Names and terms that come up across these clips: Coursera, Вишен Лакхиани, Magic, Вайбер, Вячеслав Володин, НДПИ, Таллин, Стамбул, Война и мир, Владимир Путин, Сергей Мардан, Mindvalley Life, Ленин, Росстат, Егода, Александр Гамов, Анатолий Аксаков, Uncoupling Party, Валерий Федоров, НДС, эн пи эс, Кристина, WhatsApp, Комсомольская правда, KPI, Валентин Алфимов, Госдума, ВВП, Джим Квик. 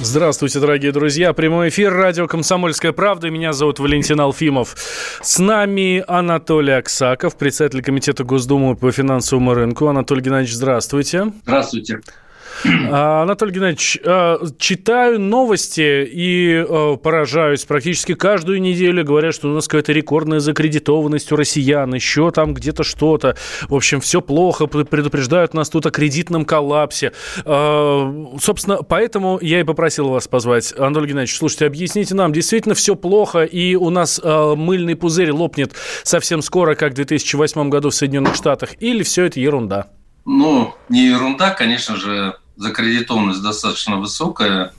Здравствуйте, дорогие друзья. Прямой эфир, радио «Комсомольская правда». Меня зовут Валентин Алфимов. С нами Анатолий Аксаков, председатель комитета Госдумы по финансовому рынку. Анатолий Геннадьевич, здравствуйте. Здравствуйте. Анатолий Геннадьевич, читаю новости и поражаюсь. Практически каждую неделю говорят, что у нас какая-то рекордная закредитованность у россиян, еще там где-то что-то. В общем, все плохо, предупреждают нас тут о кредитном коллапсе. Собственно, поэтому я и попросил вас позвать. Анатолий Геннадьевич, слушайте, объясните нам, действительно все плохо, и у нас мыльный пузырь лопнет совсем скоро, как в 2008 году в Соединенных Штатах, или все это ерунда? Ну, не ерунда, конечно же. Закредитованность достаточно высокая.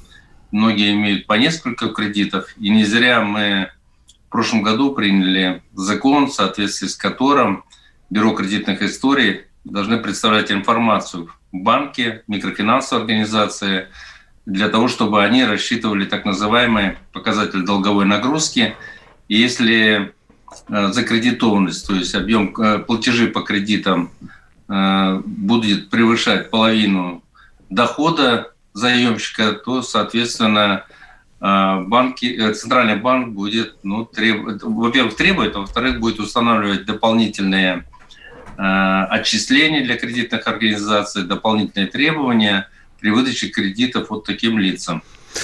Многие имеют по несколько кредитов. И не зря мы в прошлом году приняли закон, в соответствии с которым Бюро кредитных историй должны представлять информацию в банке, микрофинансовые организации, для того, чтобы они рассчитывали так называемый показатель долговой нагрузки. И если закредитованность, то есть объем платежей по кредитам будет превышать половину дохода заемщика, то, соответственно, банки, Центральный банк будет, требовать, а во-вторых, будет устанавливать дополнительные отчисления для кредитных организаций, дополнительные требования при выдаче кредитов вот таким лицам.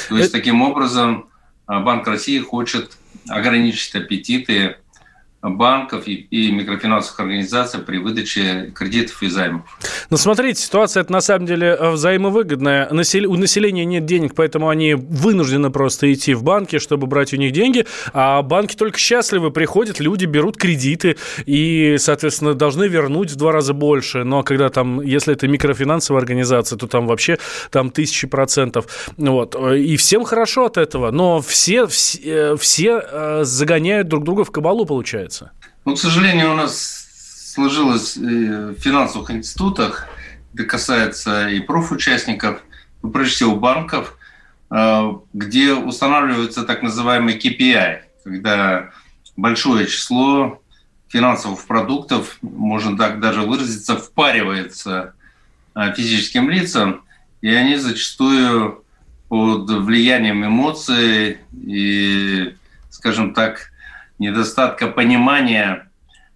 То есть, таким образом, Банк России хочет ограничить аппетиты банков и микрофинансовых организаций при выдаче кредитов и займов. Но смотрите, ситуация это на самом деле взаимовыгодная. У населения нет денег, поэтому они вынуждены просто идти в банки, чтобы брать у них деньги. А банки только счастливы, приходят, люди берут кредиты и, соответственно, должны вернуть в 2 раза больше. Но когда там, если это микрофинансовая организация, то там вообще там 1000%. Вот. И всем хорошо от этого, но все загоняют друг друга в кабалу, получается. Ну, к сожалению, у нас сложилось в финансовых институтах, это касается и профучастников, и прежде всего банков, где устанавливаются так называемые KPI, когда большое число финансовых продуктов, можно так даже выразиться, впаривается физическим лицам, и они зачастую под влиянием эмоций и, скажем так, недостатка понимания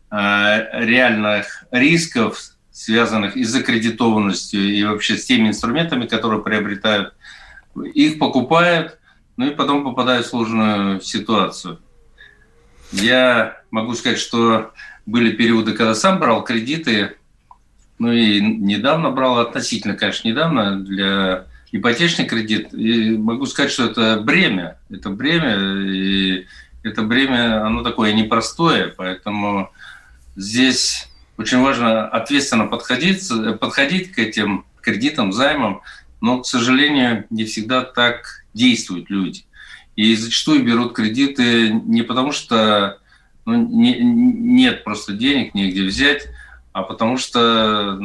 реальных рисков, связанных и с закредитованностью, и вообще с теми инструментами, которые приобретают, их покупают, ну и потом попадают в сложную ситуацию. Я могу сказать, что были периоды, когда сам брал кредиты, ну и недавно брал, относительно, конечно, недавно, для ипотечный кредит, и могу сказать, что это бремя, и это бремя, оно такое непростое, поэтому здесь очень важно ответственно подходить к этим кредитам, займам, но, к сожалению, не всегда так действуют люди. И зачастую берут кредиты не потому, что нет просто денег, негде взять, а потому что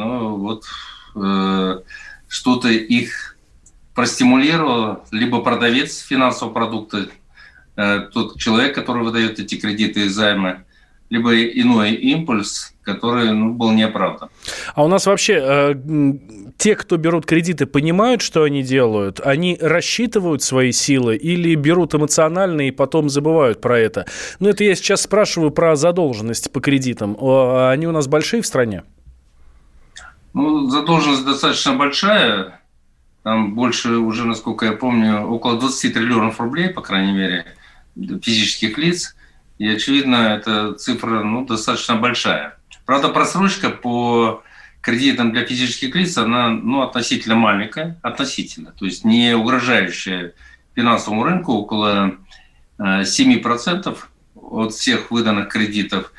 что-то их простимулировало, либо продавец финансового продукта, тот человек, который выдает эти кредиты и займы, либо иной импульс, который был неоправдан. А у нас вообще те, кто берут кредиты, понимают, что они делают? Они рассчитывают свои силы или берут эмоционально и потом забывают про это? Это я сейчас спрашиваю про задолженность по кредитам. Они у нас большие в стране? Задолженность достаточно большая. Там больше уже, насколько я помню, около 20 триллионов рублей, по крайней мере, физических лиц. И, очевидно, эта цифра достаточно большая. Правда, просрочка по кредитам для физических лиц, она относительно маленькая, то есть не угрожающая финансовому рынку, около 7% от всех выданных кредитов.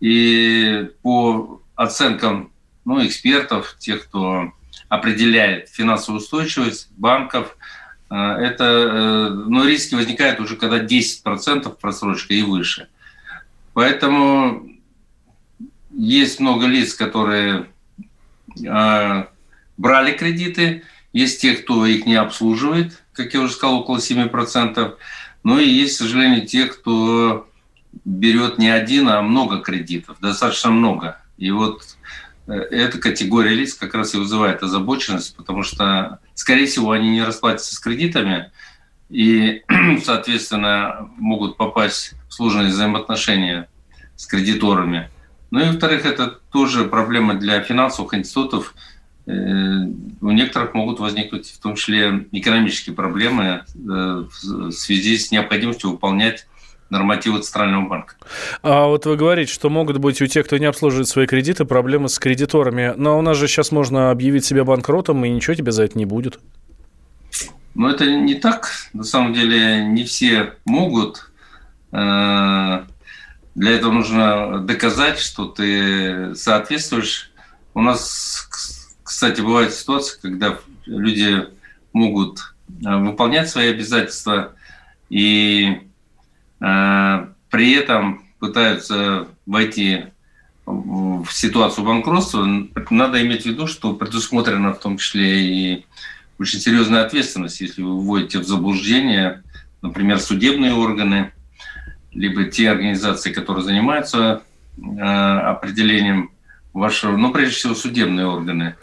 И по оценкам экспертов, тех, кто определяет финансовую устойчивость банков, Но риски возникают уже, когда 10% просрочка и выше. Поэтому есть много лиц, которые брали кредиты, есть те, кто их не обслуживает, как я уже сказал, около 7%. Ну и есть, к сожалению, те, кто берет не один, а много кредитов, достаточно много. И вот эта категория лиц как раз и вызывает озабоченность, потому что, скорее всего, они не расплатятся с кредитами и, соответственно, могут попасть в сложные взаимоотношения с кредиторами. Ну и, во-вторых, это тоже проблема для финансовых институтов. У некоторых могут возникнуть в том числе экономические проблемы в связи с необходимостью выполнять нормативы Центрального банка. А вот вы говорите, что могут быть у тех, кто не обслуживает свои кредиты, проблемы с кредиторами. Но у нас же сейчас можно объявить себя банкротом, и ничего тебе за это не будет. Ну, это не так. На самом деле, не все могут. Для этого нужно доказать, что ты соответствуешь. У нас, кстати, бывают ситуации, когда люди могут выполнять свои обязательства и при этом пытаются войти в ситуацию банкротства. Надо иметь в виду, что предусмотрена в том числе и очень серьезная ответственность, если вы вводите в заблуждение, например, судебные органы, либо те организации, которые занимаются определением вашего, ну, прежде всего, судебные органы.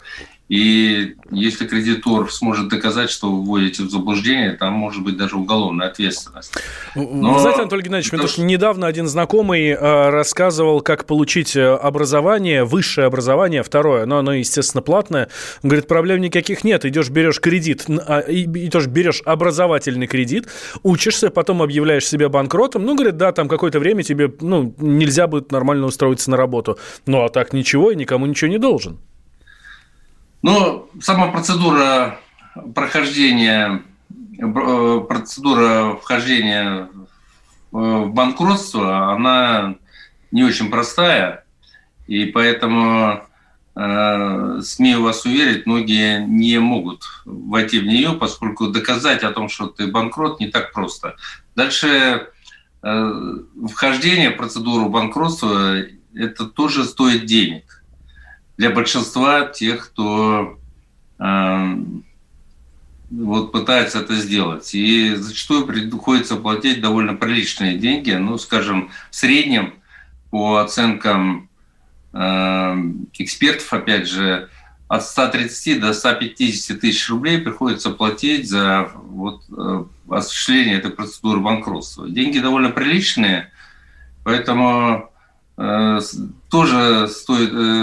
И если кредитор сможет доказать, что вы вводите в заблуждение, там может быть даже уголовная ответственность. Но... Вы знаете, Анатолий Геннадьевич, недавно один знакомый рассказывал, как получить образование, высшее образование, второе, но оно, естественно, платное. Он говорит, проблем никаких нет, идешь, берешь кредит, идешь, берешь образовательный кредит, учишься, потом объявляешь себя банкротом. Ну, говорит, да, там какое-то время тебе нельзя будет нормально устроиться на работу. Ну, а так ничего, и никому ничего не должен. Но сама процедура вхождения в банкротство, она не очень простая, и поэтому, смею вас уверить, многие не могут войти в нее, поскольку доказать о том, что ты банкрот, не так просто. Дальше вхождение в процедуру банкротства, это тоже стоит денег. Для большинства тех, кто пытается это сделать. И зачастую приходится платить довольно приличные деньги. Ну, скажем, в среднем, по оценкам экспертов, опять же, от 130 до 150 тысяч рублей приходится платить за осуществление этой процедуры банкротства. Деньги довольно приличные, поэтому... Тоже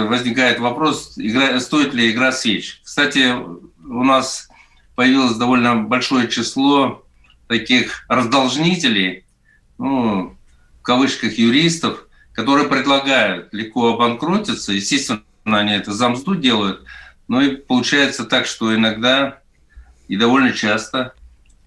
возникает вопрос, стоит ли игра свеч. Кстати, у нас появилось довольно большое число таких раздолжнителей, в кавычках юристов, которые предлагают легко обанкротиться. Естественно, они это за мзду делают. Но и получается так, что иногда и довольно часто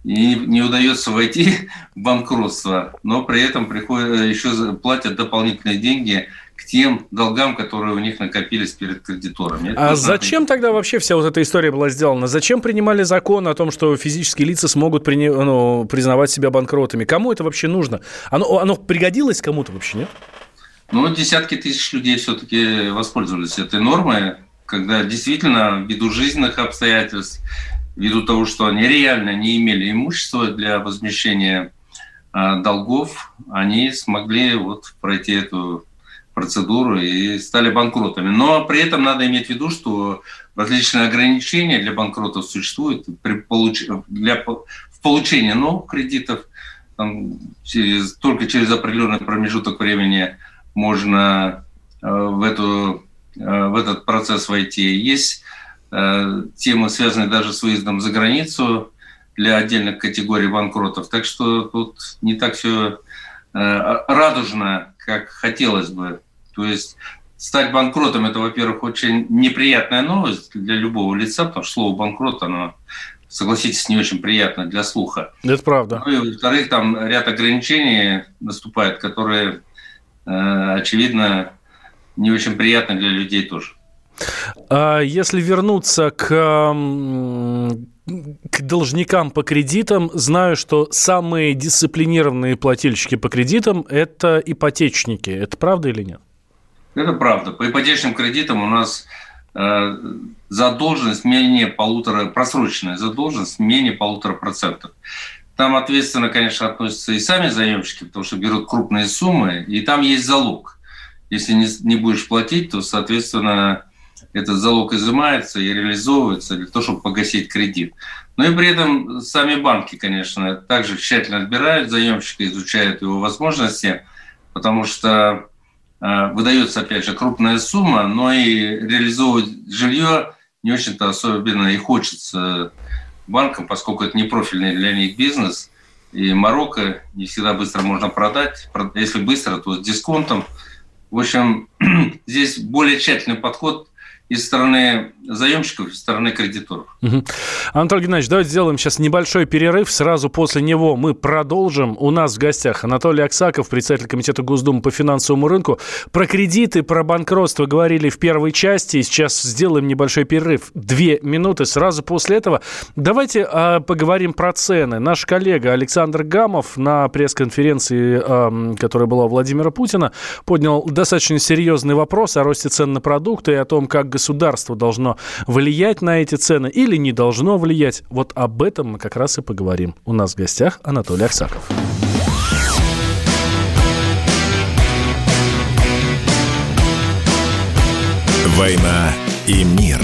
не удается войти в банкротство, но при этом еще платят дополнительные деньги к тем долгам, которые у них накопились перед кредиторами. Зачем тогда вообще вся эта история была сделана? Зачем принимали закон о том, что физические лица смогут признавать себя банкротами? Кому это вообще нужно? Оно пригодилось кому-то вообще, нет? Десятки тысяч людей все-таки воспользовались этой нормой, когда действительно ввиду жизненных обстоятельств, ввиду того, что они реально не имели имущества для возмещения долгов, они смогли пройти эту процедуру и стали банкротами. Но при этом надо иметь в виду, что различные ограничения для банкротов существуют. В получении новых кредитов только через определенный промежуток времени можно в этот процесс войти. Есть темы, связанные даже с выездом за границу для отдельных категорий банкротов. Так что тут не так все радужно, как хотелось бы. То есть стать банкротом – это, во-первых, очень неприятная новость для любого лица, потому что слово «банкрот», оно, согласитесь, не очень приятно для слуха. Это правда. Ну и, во-вторых, там ряд ограничений наступает, которые, очевидно, не очень приятны для людей тоже. Если вернуться к к должникам по кредитам. Знаю, что самые дисциплинированные плательщики по кредитам – это ипотечники. Это правда или нет? Это правда. По ипотечным кредитам у нас задолженность менее полутора, просроченная задолженность менее 1,5%. Там ответственно, конечно, относятся и сами заемщики, потому что берут крупные суммы, и там есть залог. Если не будешь платить, то, соответственно, этот залог изымается и реализовывается для того, чтобы погасить кредит. Но и при этом сами банки, конечно, также тщательно отбирают заемщика, изучают его возможности, потому что выдается, опять же, крупная сумма, но и реализовывать жилье не очень-то особенно и хочется банкам, поскольку это не профильный для них бизнес. И Марокко не всегда быстро можно продать. Если быстро, то с дисконтом. В общем, здесь более тщательный подход и со стороны заемщиков, и со стороны кредиторов. Угу. Анатолий Геннадьевич, давайте сделаем сейчас небольшой перерыв. Сразу после него мы продолжим. У нас в гостях Анатолий Аксаков, председатель комитета Госдумы по финансовому рынку. Про кредиты, про банкротство говорили в первой части. Сейчас сделаем небольшой перерыв. 2 минуты. Сразу после этого давайте поговорим про цены. Наш коллега Александр Гамов на пресс-конференции, которая была у Владимира Путина, поднял достаточно серьезный вопрос о росте цен на продукты и о том, как государство должно влиять на эти цены или не должно влиять. Вот об этом мы как раз и поговорим. У нас в гостях Анатолий Аксаков. «Война и мир».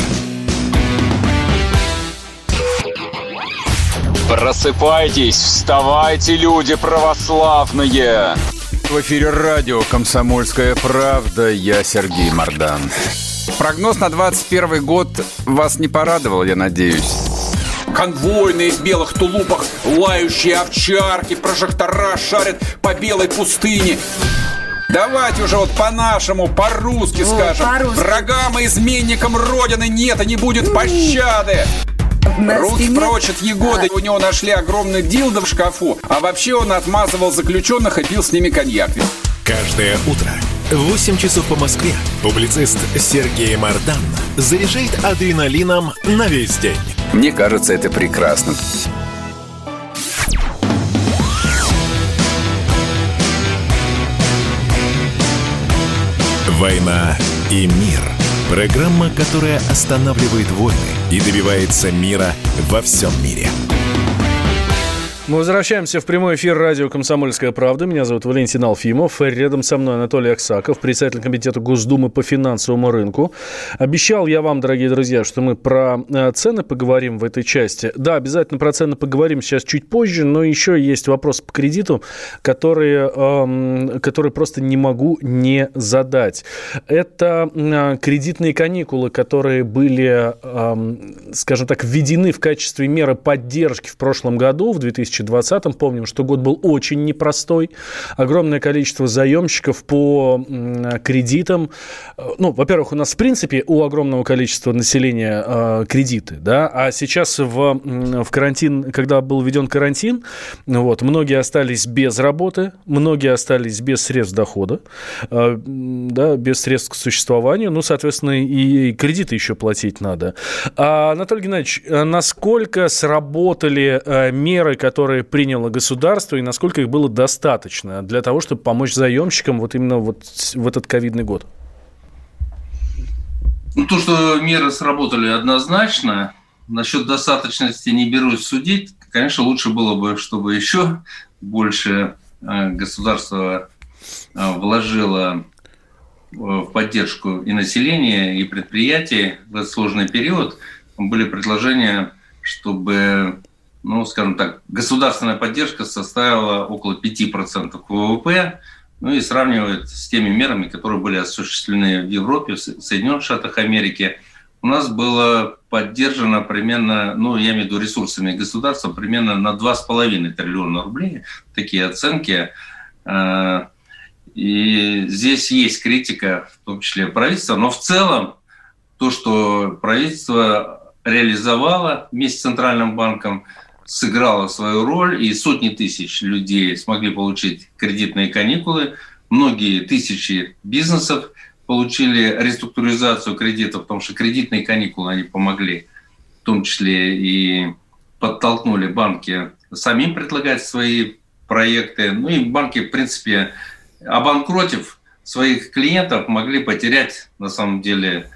Просыпайтесь, вставайте, люди православные! В эфире радио «Комсомольская правда». Я Сергей Мардан. Прогноз на 2021 год вас не порадовал, я надеюсь. Конвойные в белых тулупах, лающие овчарки, прожектора шарят по белой пустыне. Давайте уже вот по-нашему, по-русски скажем. По-русски. Врагам и изменникам Родины нет и не будет пощады. Руки прочь от Егоды. У него нашли огромный дилдо в шкафу, а вообще он отмазывал заключенных и пил с ними коньяк. Каждое утро в 8 часов по Москве публицист Сергей Мардан заряжает адреналином на весь день. Мне кажется, это прекрасно. «Война и мир». Программа, которая останавливает войны и добивается мира во всем мире. Мы возвращаемся в прямой эфир радио «Комсомольская правда». Меня зовут Валентин Алфимов. Рядом со мной Анатолий Аксаков, председатель комитета Госдумы по финансовому рынку. Обещал я вам, дорогие друзья, что мы про цены поговорим в этой части. Да, обязательно про цены поговорим сейчас чуть позже, но еще есть вопросы по кредиту, которые просто не могу не задать. Это кредитные каникулы, которые были, скажем так, введены в качестве меры поддержки в прошлом году, в 2020-м. Помним, что год был очень непростой. Огромное количество заемщиков по кредитам. Ну, во-первых, у нас, в принципе, у огромного количества населения кредиты, да, а сейчас в карантин, когда был введен карантин, вот, многие остались без работы, многие остались без средств дохода, да, без средств к существованию, ну, соответственно, и кредиты еще платить надо. А, Анатолий Геннадьевич, насколько сработали меры, которые приняло государство, и насколько их было достаточно для того, чтобы помочь заемщикам вот именно вот в этот ковидный год? Ну, то, что меры сработали однозначно, насчет достаточности не берусь судить. Конечно, лучше было бы, чтобы еще больше государство вложило в поддержку и населения, и предприятий в этот сложный период. Были предложения, чтобы... Ну, скажем так, государственная поддержка составила около 5% ВВП, ну и сравнивают с теми мерами, которые были осуществлены в Европе, в Соединенных Штатах Америки. У нас было поддержано примерно, ну, я имею в виду ресурсами государства, примерно на 2,5 триллиона рублей, такие оценки. И здесь есть критика, в том числе правительства, но в целом то, что правительство реализовало вместе с Центральным банком, сыграла свою роль, и сотни тысяч людей смогли получить кредитные каникулы. Многие тысячи бизнесов получили реструктуризацию кредитов, потому что кредитные каникулы они помогли, в том числе и подтолкнули банки самим предлагать свои проекты. Ну и банки, в принципе, обанкротив своих клиентов, могли потерять, на самом деле,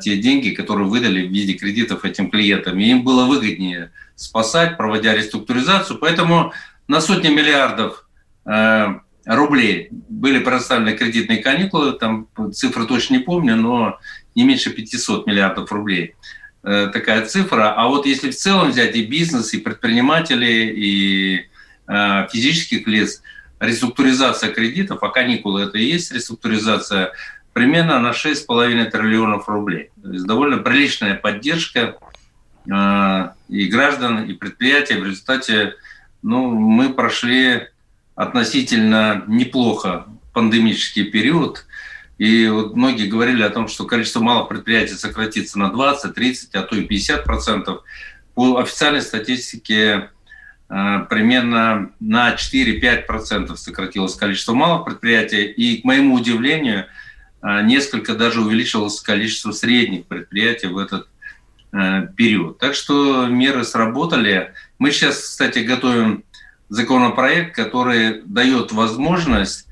те деньги, которые выдали в виде кредитов этим клиентам. И им было выгоднее спасать, проводя реструктуризацию. Поэтому на сотни миллиардов рублей были предоставлены кредитные каникулы. Там цифры точно не помню, но не меньше 500 миллиардов рублей. Такая цифра. А вот если в целом взять и бизнес, и предпринимателей, и физических лиц, реструктуризация кредитов, а каникулы это и есть реструктуризация, примерно на 6,5 триллионов рублей. То есть довольно приличная поддержка и граждан, и предприятий. В результате мы прошли относительно неплохо пандемический период. И вот многие говорили о том, что количество малых предприятий сократится на 20, 30, а то и 50%. По официальной статистике примерно на 4-5% сократилось количество малых предприятий. И, к моему удивлению, несколько даже увеличилось количество средних предприятий в этот период. Так что меры сработали. Мы сейчас, кстати, готовим законопроект, который дает возможность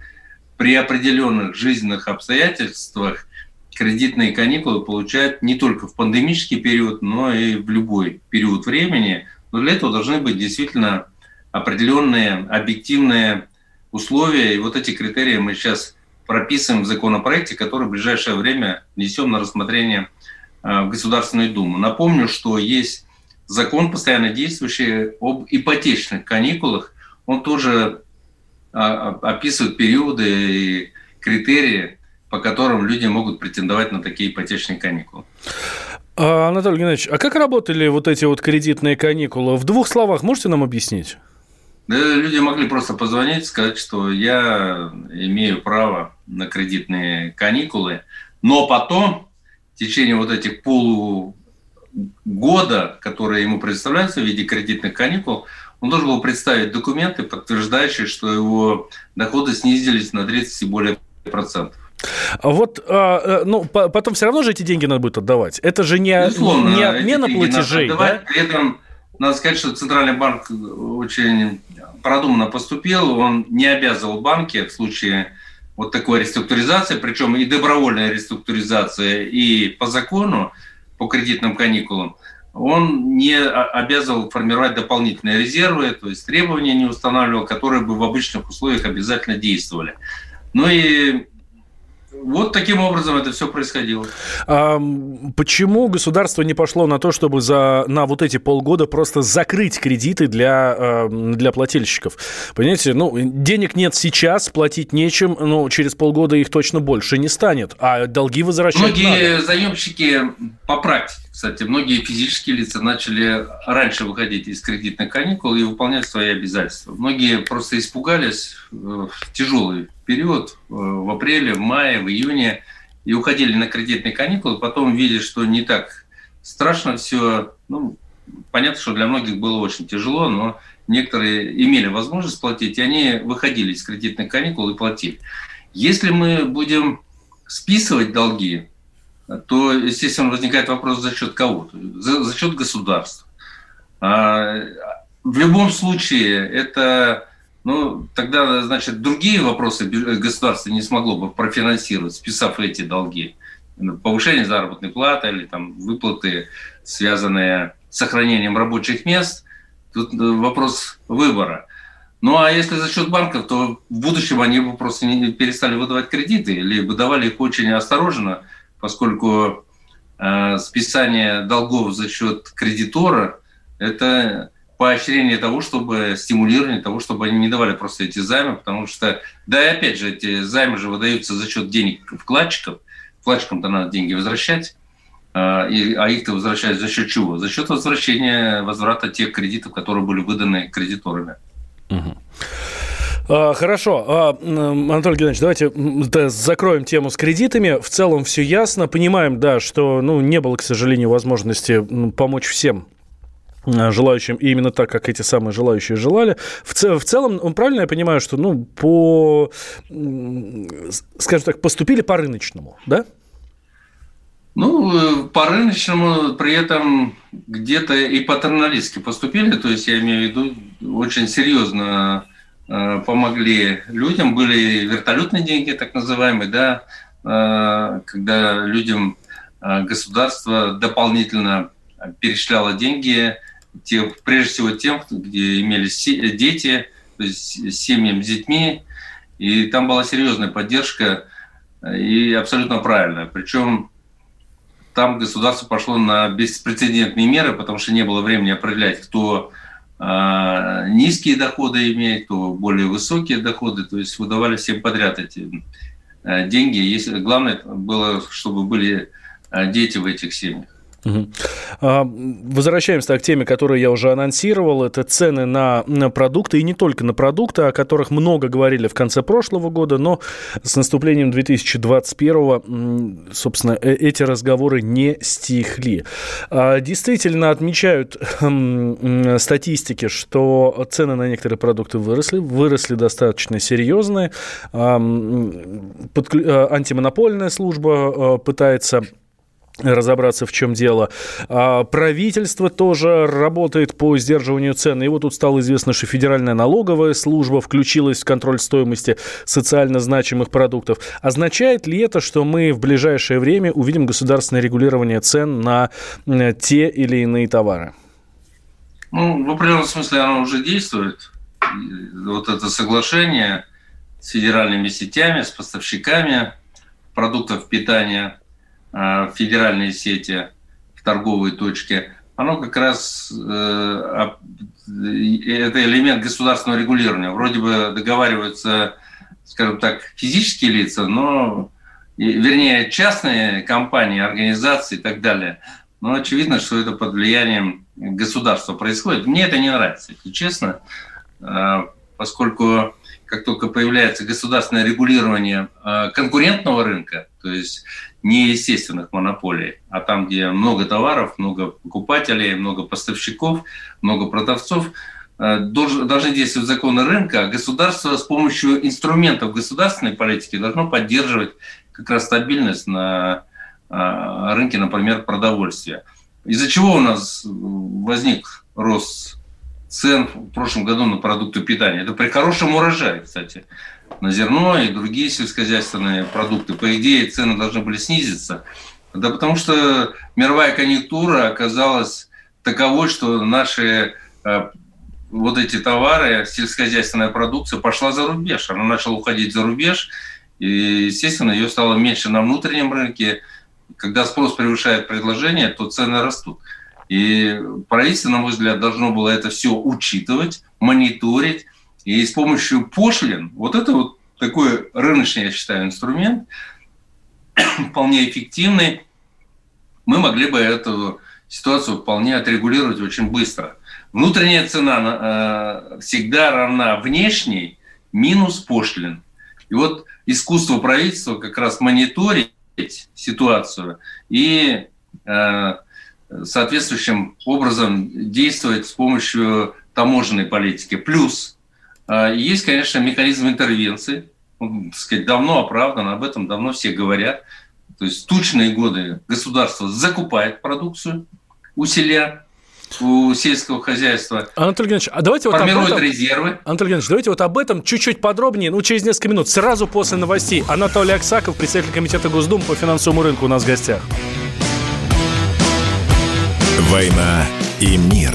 при определенных жизненных обстоятельствах кредитные каникулы получать не только в пандемический период, но и в любой период времени. Но для этого должны быть действительно определенные объективные условия. И вот эти критерии мы сейчас прописываем в законопроекте, который в ближайшее время внесем на рассмотрение в Государственную Думу. Напомню, что есть закон, постоянно действующий, об ипотечных каникулах. Он тоже описывают периоды и критерии, по которым люди могут претендовать на такие ипотечные каникулы. Анатолий Геннадьевич, а как работали вот эти вот кредитные каникулы? В двух словах можете нам объяснить? Да, люди могли просто позвонить, сказать, что я имею право на кредитные каникулы, но потом в течение вот этих полугода, которые ему предоставляются в виде кредитных каникул, он должен был представить документы, подтверждающие, что его доходы снизились на 30 и более процентов. Вот, потом все равно же эти деньги надо будет отдавать. Это же не отмена платежей, да? При этом надо сказать, что Центральный банк очень продуманно поступил. Он не обязывал банки в случае вот такой реструктуризации, причем и добровольная реструктуризация, и по закону, по кредитным каникулам, он не обязывал формировать дополнительные резервы, то есть требования не устанавливал, которые бы в обычных условиях обязательно действовали. Ну и вот таким образом это все происходило. А почему государство не пошло на то, чтобы на вот эти полгода просто закрыть кредиты для плательщиков? Понимаете, денег нет сейчас, платить нечем, но через полгода их точно больше не станет, а долги возвращать многие надо. Заемщики по практике, кстати, многие физические лица начали раньше выходить из кредитных каникул и выполнять свои обязательства. Многие просто испугались в тяжелый период, в апреле, в мае, в июне, и уходили на кредитные каникулы, потом видя, что не так страшно все. Понятно, что для многих было очень тяжело, но некоторые имели возможность платить, и они выходили из кредитных каникул и платили. Если мы будем списывать долги, то, естественно, возникает вопрос, за счет кого? За счет государства. В любом случае, это... тогда, значит, другие вопросы государство не смогло бы профинансировать, списав эти долги. Повышение заработной платы или выплаты, связанные с сохранением рабочих мест. Тут вопрос выбора. А если за счет банков, то в будущем они бы просто перестали выдавать кредиты или выдавали их очень осторожно, поскольку списание долгов за счет кредитора – это... поощрение того, чтобы стимулирование того, чтобы они не давали просто эти займы, потому что, опять же, эти займы же выдаются за счет денег вкладчиков. Вкладчикам-то надо деньги возвращать, а их-то возвращают за счет чего? За счет возврата тех кредитов, которые были выданы кредиторами. Угу. Хорошо. Анатолий Геннадьевич, давайте закроем тему с кредитами. В целом все ясно. Понимаем, да, что не было, к сожалению, возможности помочь всем желающим, и именно так, как эти самые желающие желали. В целом, правильно я понимаю, что, скажем так, поступили по рыночному, да? Ну, по-рыночному при этом где-то и патерналистски поступили, то есть я имею в виду, очень серьезно помогли людям, были вертолетные деньги, так называемые, да, когда людям государство дополнительно перечисляло деньги, прежде всего тем, где имелись дети, то есть семьям с детьми, и там была серьезная поддержка и абсолютно правильная, причем там государство пошло на беспрецедентные меры, потому что не было времени определять, кто низкие доходы имеет, кто более высокие доходы. То есть выдавали всем подряд эти деньги. Если, главное было, чтобы были дети в этих семьях. Возвращаемся к теме, которую я уже анонсировал. Это цены на продукты, и не только на продукты, о которых много говорили в конце прошлого года, но с наступлением 2021, собственно, эти разговоры не стихли. Действительно отмечают статистики, что цены на некоторые продукты выросли достаточно серьезно. Антимонопольная служба пытается разобраться, в чем дело. Правительство тоже работает по сдерживанию цен. И вот тут стало известно, что Федеральная налоговая служба включилась в контроль стоимости социально значимых продуктов. Означает ли это, что мы в ближайшее время увидим государственное регулирование цен на те или иные товары? Ну, в определенном смысле оно уже действует. Вот это соглашение с федеральными сетями, с поставщиками продуктов питания в федеральные сети, в торговые точки, оно как раз это элемент государственного регулирования. Вроде бы договариваются, скажем так, физические лица, но, вернее, частные компании, организации и так далее. Но очевидно, что это под влиянием государства происходит. Мне это не нравится, если честно, поскольку как только появляется государственное регулирование конкурентного рынка, то есть неестественных монополий, а там, где много товаров, много покупателей, много поставщиков, много продавцов, должны действовать законы рынка, а государство с помощью инструментов государственной политики должно поддерживать как раз стабильность на рынке, например, продовольствия. Из-за чего у нас возник рост цен в прошлом году на продукты питания? Это при хорошем урожае, кстати. На зерно и другие сельскохозяйственные продукты. По идее, цены должны были снизиться. Да потому что мировая конъюнктура оказалась таковой, что наши вот эти товары, сельскохозяйственная продукция пошла за рубеж. Она начала уходить за рубеж. И, естественно, ее стало меньше на внутреннем рынке. Когда спрос превышает предложение, то цены растут. И правительство, на мой взгляд, должно было это все учитывать, мониторить. И с помощью пошлин, вот это вот такой рыночный, я считаю, инструмент, вполне эффективный, мы могли бы эту ситуацию вполне отрегулировать очень быстро. Внутренняя цена всегда равна внешней минус пошлин. И вот искусство правительства как раз мониторить ситуацию и соответствующим образом действовать с помощью таможенной политики. Плюс есть, конечно, механизм интервенции, он, так сказать, давно оправдан, об этом давно все говорят. То есть в тучные годы государство закупает продукцию у селян, у сельского хозяйства, формирует резервы. Анатолий Геннадьевич, давайте вот об этом чуть-чуть подробнее, через несколько минут, сразу после новостей. Анатолий Аксаков, председатель комитета Госдумы по финансовому рынку у нас в гостях. «Война и мир».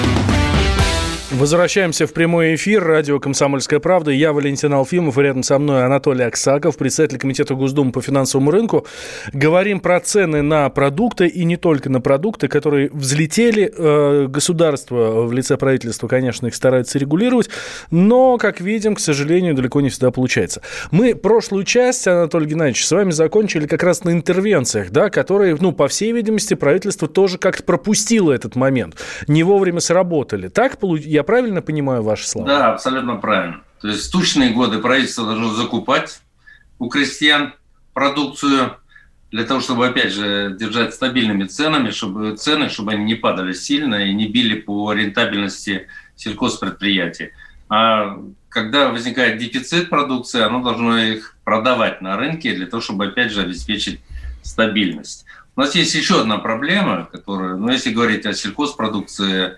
Возвращаемся в прямой эфир. Радио «Комсомольская правда». Я Валентин Алфимов. И рядом со мной Анатолий Аксаков, председатель комитета Госдумы по финансовому рынку. Говорим про цены на продукты и не только на продукты, которые взлетели. Государство в лице правительства, конечно, их старается регулировать. Но, как видим, к сожалению, далеко не всегда получается. Мы прошлую часть, Анатолий Геннадьевич, с вами закончили как раз на интервенциях, да, которые, по всей видимости, правительство тоже как-то пропустило этот момент. Не вовремя сработали. Так получилось. Я правильно понимаю ваши слова? Да, абсолютно правильно. То есть в тучные годы правительство должно закупать у крестьян продукцию для того, чтобы, опять же, держать стабильными ценами, чтобы они не падали сильно и не били по рентабельности сельхозпредприятий. А когда возникает дефицит продукции, оно должно их продавать на рынке для того, чтобы, опять же, обеспечить стабильность. У нас есть еще одна проблема, которая, если говорить о сельхозпродукции,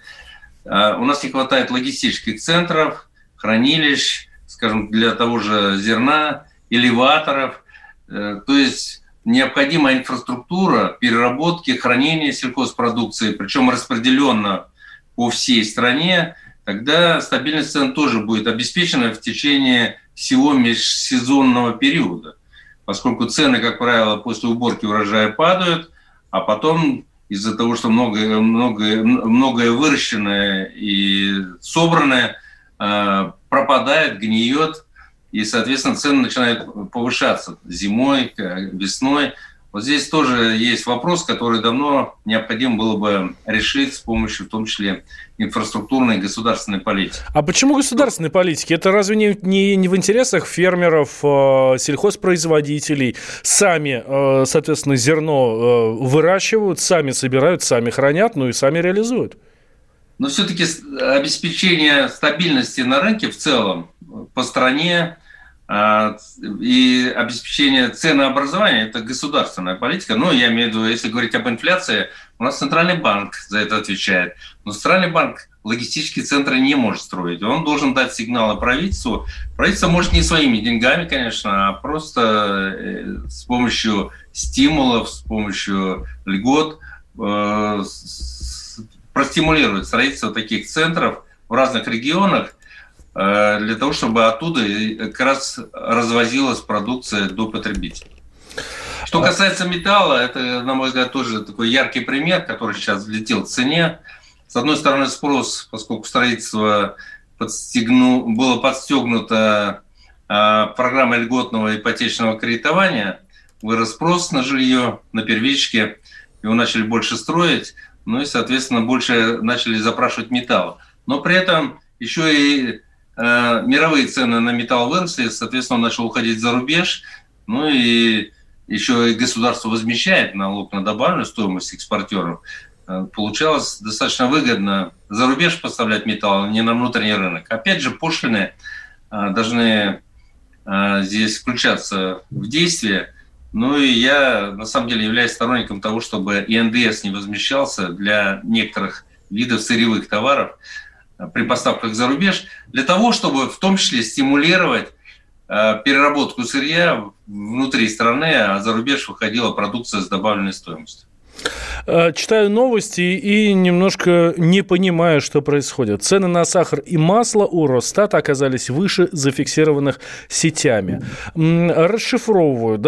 у нас не хватает логистических центров, хранилищ, скажем, для того же зерна, элеваторов. То есть необходима инфраструктура переработки, хранения сельхозпродукции, причем распределенно по всей стране. Тогда стабильность цен тоже будет обеспечена в течение всего межсезонного периода, поскольку цены, как правило, после уборки урожая падают, а потом... Из-за того, что многое выращенное и собранное пропадает, гниет, и, соответственно, цены начинают повышаться зимой, весной. Вот здесь тоже есть вопрос, который давно необходимо было бы решить с помощью, в том числе, инфраструктурной и государственной политики. А почему государственной политики? Это разве не в интересах фермеров, сельхозпроизводителей? Сами, соответственно, зерно выращивают, сами собирают, сами хранят, и сами реализуют. Но все-таки обеспечение стабильности на рынке в целом по стране, и обеспечение ценообразования – это государственная политика. Но я имею в виду, если говорить об инфляции, у нас Центральный банк за это отвечает. Но Центральный банк логистические центры не может строить. Он должен дать сигналы правительству. Правительство может не своими деньгами, конечно, а просто с помощью стимулов, с помощью льгот простимулировать строительство таких центров в разных регионах, для того, чтобы оттуда как раз развозилась продукция до потребителя. Что касается металла, это, на мой взгляд, тоже такой яркий пример, который сейчас взлетел в цене. С одной стороны, спрос, поскольку строительство было подстегнуто программой льготного ипотечного кредитования, вырос спрос на жилье, на первичке, его начали больше строить, и, соответственно, больше начали запрашивать металл. Но при этом еще и мировые цены на металл выросли, соответственно, он начал уходить за рубеж. И еще и государство возмещает налог на добавленную стоимость экспортеров. Получалось достаточно выгодно за рубеж поставлять металл, а не на внутренний рынок. Опять же, пошлины должны здесь включаться в действие. И я, на самом деле, являюсь сторонником того, чтобы и НДС не возмещался для некоторых видов сырьевых товаров при поставках за рубеж, для того, чтобы в том числе стимулировать переработку сырья внутри страны, а за рубеж выходила продукция с добавленной стоимостью. Читаю новости и немножко не понимаю, что происходит. Цены на сахар и масло у Росстата оказались выше зафиксированных сетями. Расшифровываю,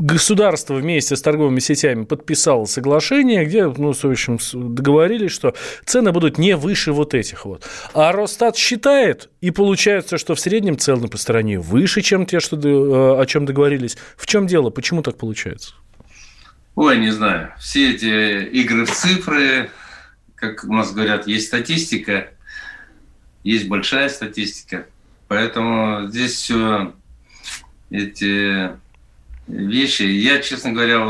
Государство вместе с торговыми сетями подписало соглашение, где, договорились, что цены будут не выше этих. А Росстат считает, и получается, что в среднем цены по стране выше, чем те, о чем договорились. В чем дело? Почему так получается? Ой, не знаю. Все эти игры в цифры, как у нас говорят, есть статистика, есть большая статистика. Поэтому здесь все эти... вещи. Я, честно говоря,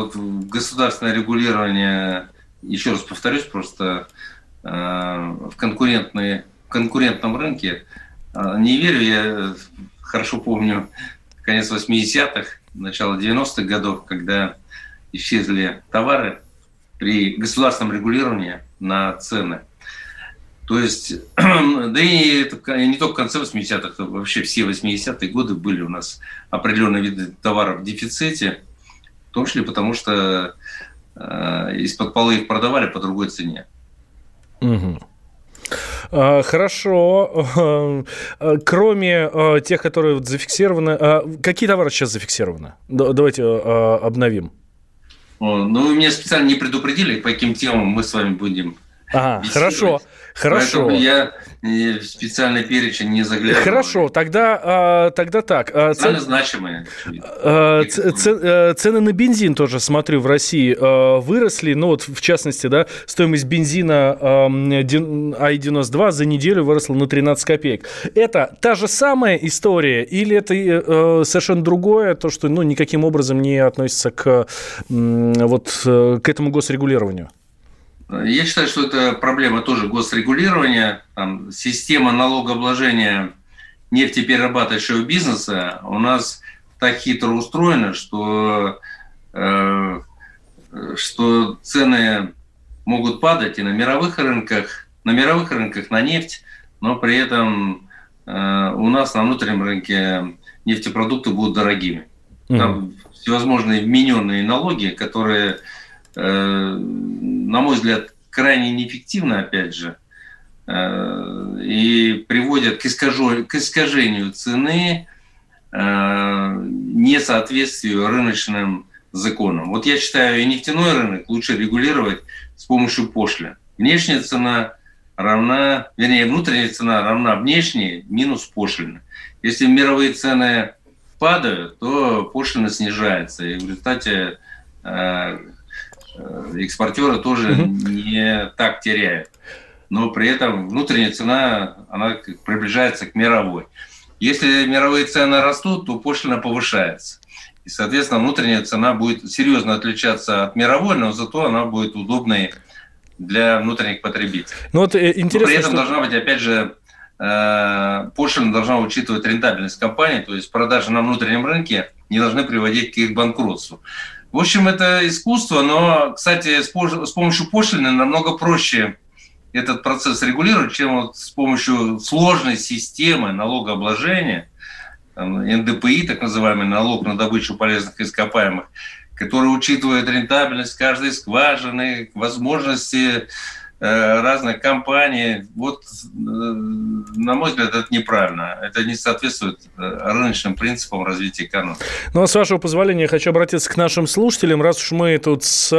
государственное регулирование, еще раз повторюсь, просто в конкурентном рынке не верю. Я хорошо помню конец 80-х, начало 90-х годов, когда исчезли товары при государственном регулировании на цены. То есть, да и это не только в конце 80-х, а вообще все 80-е годы были у нас определенные виды товаров в дефиците, в том числе потому, что из-под полы их продавали по другой цене. Угу. Хорошо. Кроме тех, которые зафиксированы, какие товары сейчас зафиксированы? Давайте обновим. Ну, меня специально не предупредили, по каким темам мы с вами будем беседовать. Хорошо. Хорошо. Поэтому я в специальный перечень не заглядываю. Хорошо, тогда так. Цены значимые. Цены на бензин тоже, смотрю, в России выросли. Ну вот, в частности, да, стоимость бензина i92 за неделю выросла на 13 копеек. Это та же самая история или это совершенно другое, то, что ну, никаким образом не относится к этому госрегулированию? Я считаю, что это проблема тоже госрегулирования. Там, система налогообложения нефтеперерабатывающего бизнеса у нас так хитро устроена, что цены могут падать и на мировых рынках на нефть, но при этом у нас на внутреннем рынке нефтепродукты будут дорогими. Там всевозможные вмененные налоги, которые... на мой взгляд, крайне неэффективно, опять же, и приводят к искажению цены, несоответствию рыночным законам. Вот я считаю, и нефтяной рынок лучше регулировать с помощью пошлин. Внутренняя цена равна внешней минус пошлины. Если мировые цены падают, то пошлина снижается, и в результате экспортеры тоже не так теряют. Но при этом внутренняя цена, она приближается к мировой. Если мировые цены растут, то пошлина повышается. И, соответственно, внутренняя цена будет серьезно отличаться от мировой, но зато она будет удобной для внутренних потребителей. При этом должна быть, опять же, пошлина должна учитывать рентабельность компании, то есть продажи на внутреннем рынке не должны приводить к их банкротству. В общем, это искусство, но, кстати, с помощью пошлины намного проще этот процесс регулировать, чем вот с помощью сложной системы налогообложения, НДПИ, так называемый налог на добычу полезных ископаемых, который учитывает рентабельность каждой скважины, возможности разных компаний. Вот, на мой взгляд, это неправильно. Это не соответствует рыночным принципам развития экономики. Ну, а с вашего позволения, я хочу обратиться к нашим слушателям. Раз уж мы тут с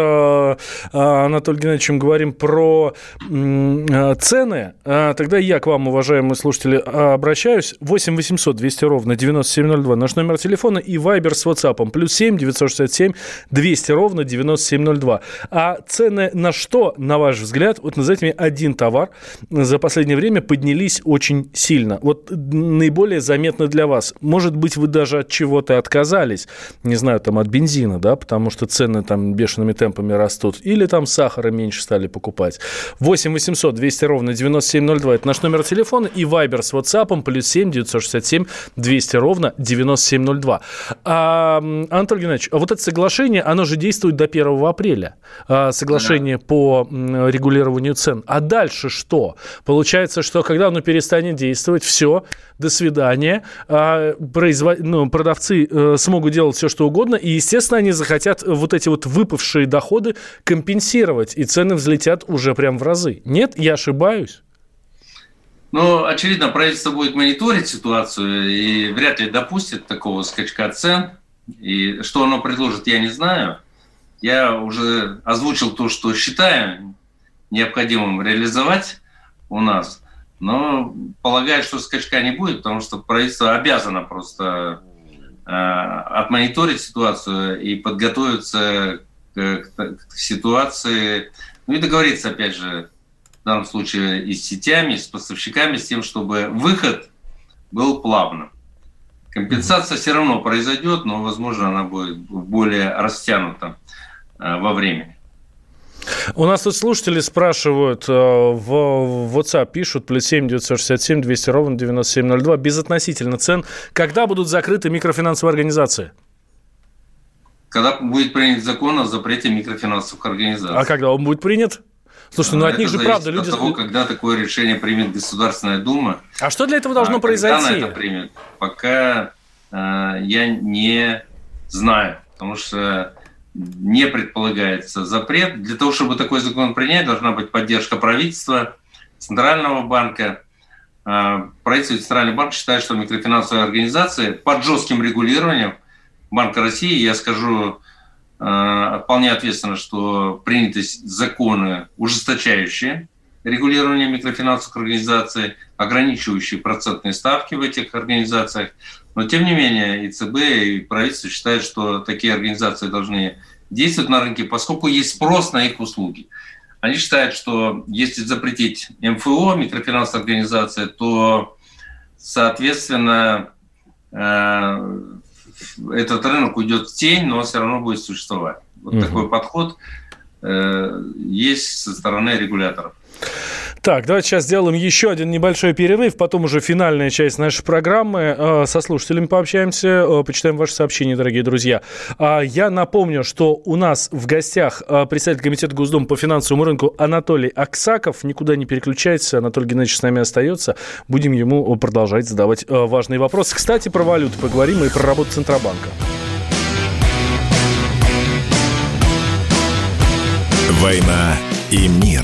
Анатолием Геннадьевичем говорим про цены, тогда я к вам, уважаемые слушатели, обращаюсь. 8 800 200 ровно 9702. Наш номер телефона и Вайбер с WhatsApp. Плюс 7 967 200 ровно 9702. А цены на что, на ваш взгляд, вот назовите мне один товар, за последнее время поднялись очень сильно. Вот наиболее заметно для вас. Может быть, вы даже от чего-то отказались. Не знаю, там от бензина, да, потому что цены там бешеными темпами растут. Или там сахара меньше стали покупать. 8 800 200 ровно 9702. Это наш номер телефона. И Вайбер с WhatsApp. Плюс 7 967 200 ровно 9702. Анатолий Геннадьевич, вот это соглашение, оно же действует до 1 апреля. Соглашение по регулированию цен. А дальше что? Получается, что когда оно перестанет действовать, все, до свидания. Продавцы смогут делать все, что угодно, и, естественно, они захотят вот эти вот выпавшие доходы компенсировать, и цены взлетят уже прям в разы. Нет, я ошибаюсь? Очевидно, правительство будет мониторить ситуацию и вряд ли допустит такого скачка цен. И что оно предложит, я не знаю. Я уже озвучил то, что считаю необходимым реализовать у нас, но полагаю, что скачка не будет, потому что правительство обязано просто отмониторить ситуацию и подготовиться к ситуации, и договориться, опять же, в данном случае и с сетями, и с поставщиками, с тем, чтобы выход был плавным. Компенсация все равно произойдет, но, возможно, она будет более растянута во времени. У нас тут слушатели спрашивают, в WhatsApp пишут, плюс 7 967 200 ровно 9702, безотносительно цен. Когда будут закрыты микрофинансовые организации? Когда будет принят закон о запрете микрофинансовых организаций. А когда он будет принят? Слушайте, ну от них же правда люди... Это зависит от того, когда такое решение примет Государственная Дума. А что для этого должно произойти? Когда она это примет, пока я не знаю, потому что не предполагается запрет. Для того, чтобы такой закон принять, должна быть поддержка правительства, Центрального банка. Правительство и Центральный банк считают, что микрофинансовые организации под жестким регулированием Банка России, я скажу вполне ответственно, что приняты законы, ужесточающие регулирование микрофинансовых организаций, ограничивающие процентные ставки в этих организациях. Но, тем не менее, и ЦБ, и правительство считают, что такие организации должны действовать на рынке, поскольку есть спрос на их услуги. Они считают, что если запретить МФО, микрофинансовые организации, то, соответственно, этот рынок уйдет в тень, но он все равно будет существовать. Вот такой подход есть со стороны регуляторов. Так, давайте сейчас сделаем еще один небольшой перерыв, потом уже финальная часть нашей программы. Со слушателями пообщаемся, почитаем ваши сообщения, дорогие друзья. Я напомню, что у нас в гостях председатель комитета Госдумы по финансовому рынку Анатолий Аксаков. Никуда не переключайтесь, Анатолий Геннадьевич с нами остается. Будем ему продолжать задавать важные вопросы. Кстати, про валюту поговорим и про работу Центробанка. «Война и мир».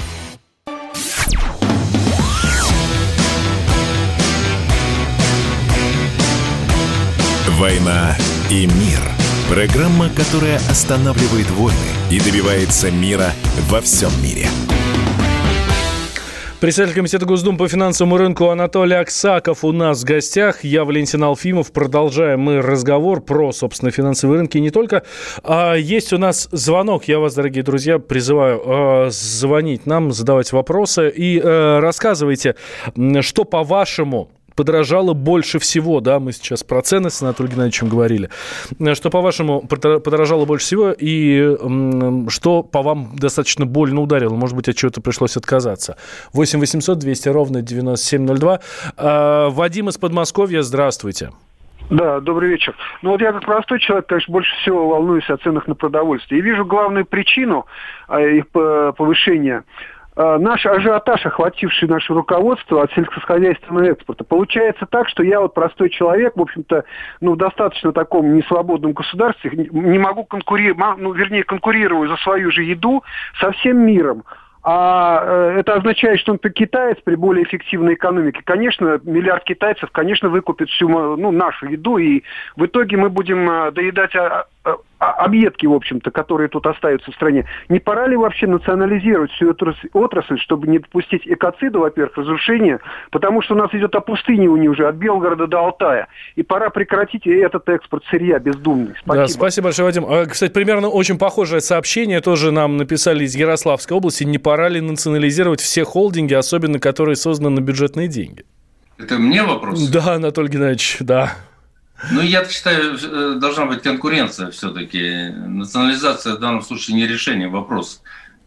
«Война и мир» – программа, которая останавливает войны и добивается мира во всем мире. Председатель комитета Госдумы по финансовому рынку Анатолий Аксаков у нас в гостях. Я Валентин Алфимов. Продолжаем мы разговор про, собственно, финансовые рынки и не только. Есть у нас звонок. Я вас, дорогие друзья, призываю звонить нам, задавать вопросы. И рассказывайте, что, по-вашему, подорожало больше всего, да, мы сейчас про цены с Анатолием Геннадьевичем говорили, что, по-вашему, подорожало больше всего и что по вам достаточно больно ударило, может быть, от чего-то пришлось отказаться. 8 800 200 ровно 9702. Вадим из Подмосковья, здравствуйте. Да, добрый вечер. Ну вот я как простой человек, конечно, больше всего волнуюсь о ценах на продовольствие. И вижу главную причину их повышения. Наш ажиотаж, охвативший наше руководство от сельскохозяйственного экспорта. Получается так, что я вот простой человек, в общем-то, ну, в достаточно таком несвободном государстве, не могу конкурировать, ну, вернее, конкурирую за свою же еду со всем миром. А это означает, что он китаец при более эффективной экономике. Конечно, миллиард китайцев, конечно, выкупит всю нашу еду, и в итоге мы будем доедать объедки, в общем-то, которые тут остаются в стране. Не пора ли вообще национализировать всю эту отрасль, чтобы не допустить экоцида, во-первых, разрушения, потому что у нас идет опустынивание уже от Белгорода до Алтая, и пора прекратить этот экспорт сырья бездумный. Спасибо. Да, спасибо большое, Вадим. Кстати, примерно очень похожее сообщение тоже нам написали из Ярославской области. Не пора ли национализировать все холдинги, особенно которые созданы на бюджетные деньги? Это мне вопрос? Да, Анатолий Геннадьевич, да. Ну, я считаю, должна быть конкуренция все-таки. Национализация в данном случае не решение вопроса.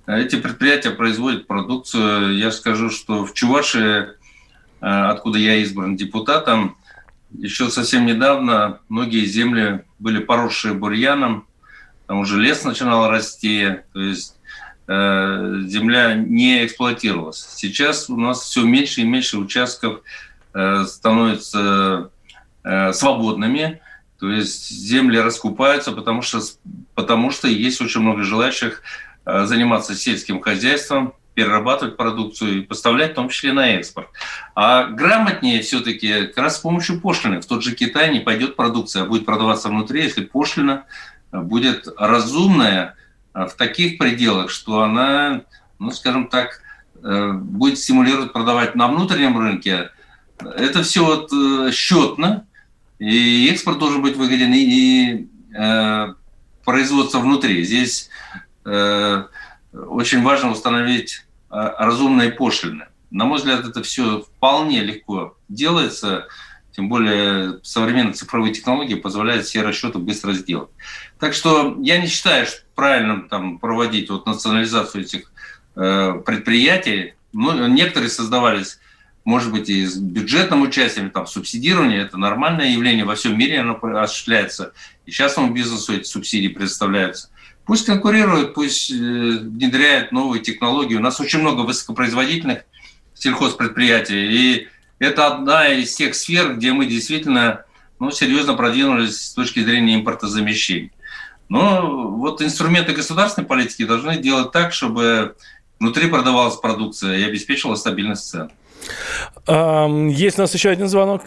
Эти предприятия производят продукцию. Я скажу, что в Чувашии, откуда я избран депутатом, еще совсем недавно многие земли были поросшие бурьяном. Там уже лес начинал расти. То есть земля не эксплуатировалась. Сейчас у нас все меньше и меньше участков становится свободными, то есть земли раскупаются, потому что есть очень много желающих заниматься сельским хозяйством, перерабатывать продукцию и поставлять, в том числе на экспорт. А грамотнее все-таки как раз с помощью пошлины. В тот же Китай не пойдет продукция, а будет продаваться внутри, если пошлина будет разумная в таких пределах, что она, ну, скажем так, будет стимулировать продавать на внутреннем рынке. Это все вот счетно, и экспорт должен быть выгоден, и производство внутри. Здесь очень важно установить разумные пошлины. На мой взгляд, это все вполне легко делается, тем более современные цифровые технологии позволяют все расчеты быстро сделать. Так что я не считаю, что правильным там проводить вот национализацию этих предприятий. Ну, некоторые создавались, может быть, и с бюджетным участием, там, субсидирование. Это нормальное явление, во всем мире оно осуществляется. И частному бизнесу эти субсидии предоставляются. Пусть конкурируют, пусть внедряют новые технологии. У нас очень много высокопроизводительных сельхозпредприятий. И это одна из тех сфер, где мы действительно, ну, серьезно продвинулись с точки зрения импортозамещения. Но вот инструменты государственной политики должны делать так, чтобы внутри продавалась продукция и обеспечила стабильность цен. Есть у нас еще один звонок.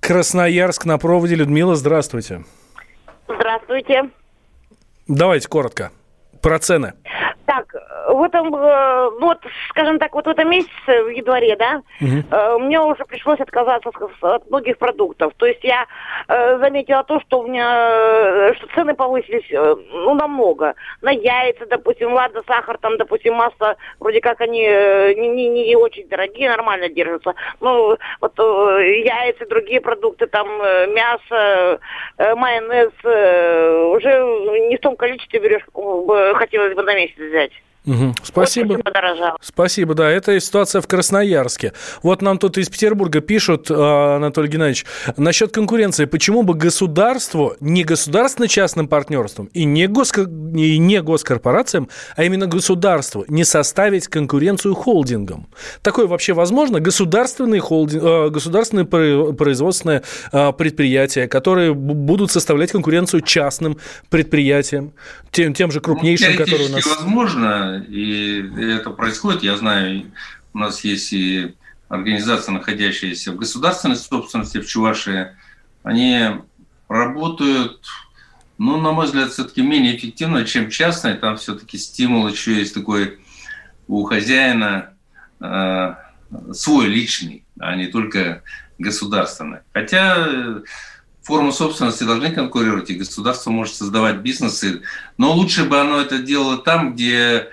Красноярск на проводе. Людмила, здравствуйте. Здравствуйте. Давайте коротко про цены. Так, в этом, вот, скажем так, вот в этом месяце, в январе, да, мне уже пришлось отказаться от многих продуктов. То есть я заметила то, что у меня, что цены повысились, ну, намного. На яйца, допустим, ладно, сахар, там, допустим, масло, вроде как они не очень дорогие, нормально держатся. Ну, вот яйца, другие продукты, там, мясо, майонез, уже не в том количестве берешь, какого хотелось бы на месяц взять. Угу. Спасибо. Спасибо, да. Это ситуация в Красноярске. Вот нам тут из Петербурга пишут, Анатолий Геннадьевич, насчет конкуренции. Почему бы государству, не государственно-частным партнерством и не госкорпорациям, а именно государству не составить конкуренцию холдингам? Такое вообще возможно? Государственные производственные предприятия, которые будут составлять конкуренцию частным предприятиям, тем же крупнейшим, которые у нас... Возможно. И это происходит, я знаю, у нас есть и организации, находящиеся в государственной собственности в Чувашии, они работают, ну, на мой взгляд, все-таки менее эффективно, чем частные, там все-таки стимул еще есть такой у хозяина свой личный, а не только государственный. Хотя формы собственности должны конкурировать, и государство может создавать бизнесы, но лучше бы оно это делало там, где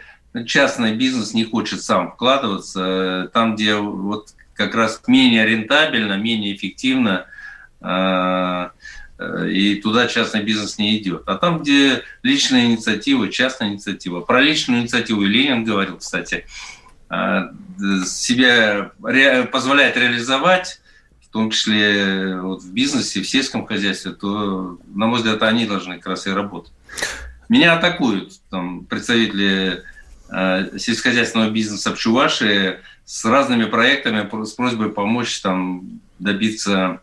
частный бизнес не хочет сам вкладываться, там, где вот как раз менее рентабельно, менее эффективно, и туда частный бизнес не идет. А там, где личная инициатива, частная инициатива. Про личную инициативу Ленин говорил, кстати, себя позволяет реализовать, в том числе вот в бизнесе, в сельском хозяйстве, то, на мой взгляд, они должны как раз и работать. Меня атакуют там представители сельскохозяйственного бизнеса в Чувашии с разными проектами, с просьбой помочь там добиться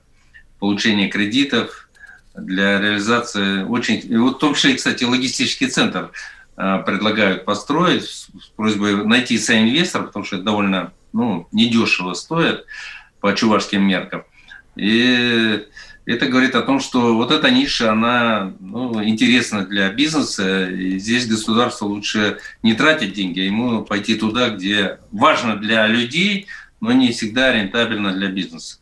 получения кредитов для реализации очень... И вот в том числе, кстати, логистический центр предлагают построить с просьбой найти соинвестора, потому что это довольно, ну, недешево стоит по чувашским меркам. И это говорит о том, что вот эта ниша, она, ну, интересна для бизнеса, и здесь государство лучше не тратить деньги, а ему пойти туда, где важно для людей, но не всегда рентабельно для бизнеса.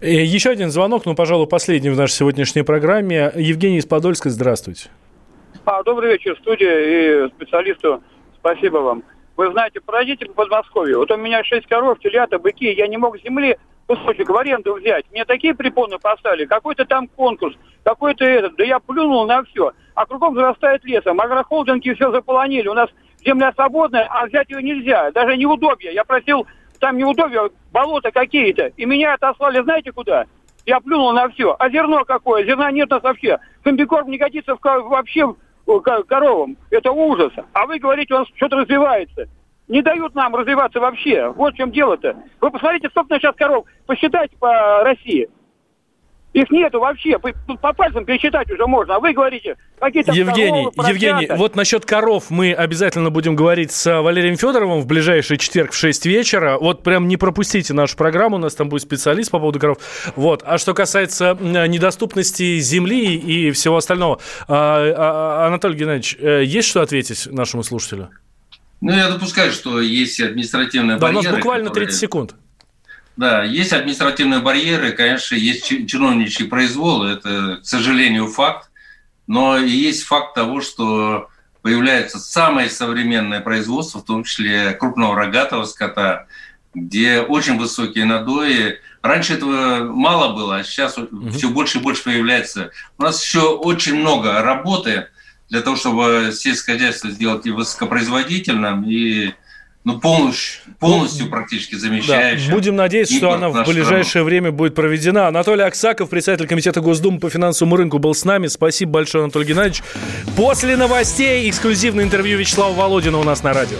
Еще один звонок, ну, пожалуй, последний в нашей сегодняшней программе. Евгений из Подольска, здравствуйте. Добрый вечер, студия и специалисту. Спасибо вам. Вы знаете, поразите по Подмосковью. Вот у меня 6 коров, телята, быки, я не мог земли кусочек в аренду взять. Мне такие препоны поставили, какой-то там конкурс, какой-то этот. Да я плюнул на все. А кругом зарастает лесом. Агрохолдинги все заполонили. У нас земля свободная, а взять ее нельзя. Даже неудобья. Я просил, там неудобья, болота какие-то. И меня отослали, знаете, куда? Я плюнул на все. А зерно какое? Зерна нет у нас вообще. Комбикорм не годится вообще коровам. Это ужас. А вы говорите, у нас что-то развивается. Не дают нам развиваться вообще. Вот в чем дело-то. Вы посмотрите, сколько сейчас коров. Посчитайте по России. Их нету вообще. По пальцам пересчитать уже можно. А вы говорите, какие-то... Евгений, вот насчет коров мы обязательно будем говорить с Валерием Федоровым в ближайший четверг в 6 вечера. Вот прям не пропустите нашу программу. У нас там будет специалист по поводу коров. Вот. А что касается недоступности земли и всего остального, Анатолий Геннадьевич, есть что ответить нашему слушателю? Ну, я допускаю, что есть административные барьеры. Да, у нас буквально 30 секунд. Да, есть административные барьеры, конечно, есть чиновничий произвол, это, к сожалению, факт, но есть факт того, что появляется самое современное производство, в том числе крупного рогатого скота, где очень высокие надои. Раньше этого мало было, а сейчас все больше и больше появляется. У нас еще очень много работы для того, чтобы сельское хозяйство сделать и высокопроизводительным, и... Ну, полностью практически замещающая. Да. Будем надеяться, что она в ближайшее время будет проведена. Анатолий Аксаков, председатель комитета Госдумы по финансовому рынку, был с нами. Спасибо большое, Анатолий Геннадьевич. После новостей эксклюзивное интервью Вячеслава Володина у нас на радио.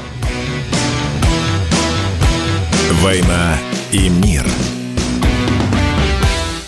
«Война и мир».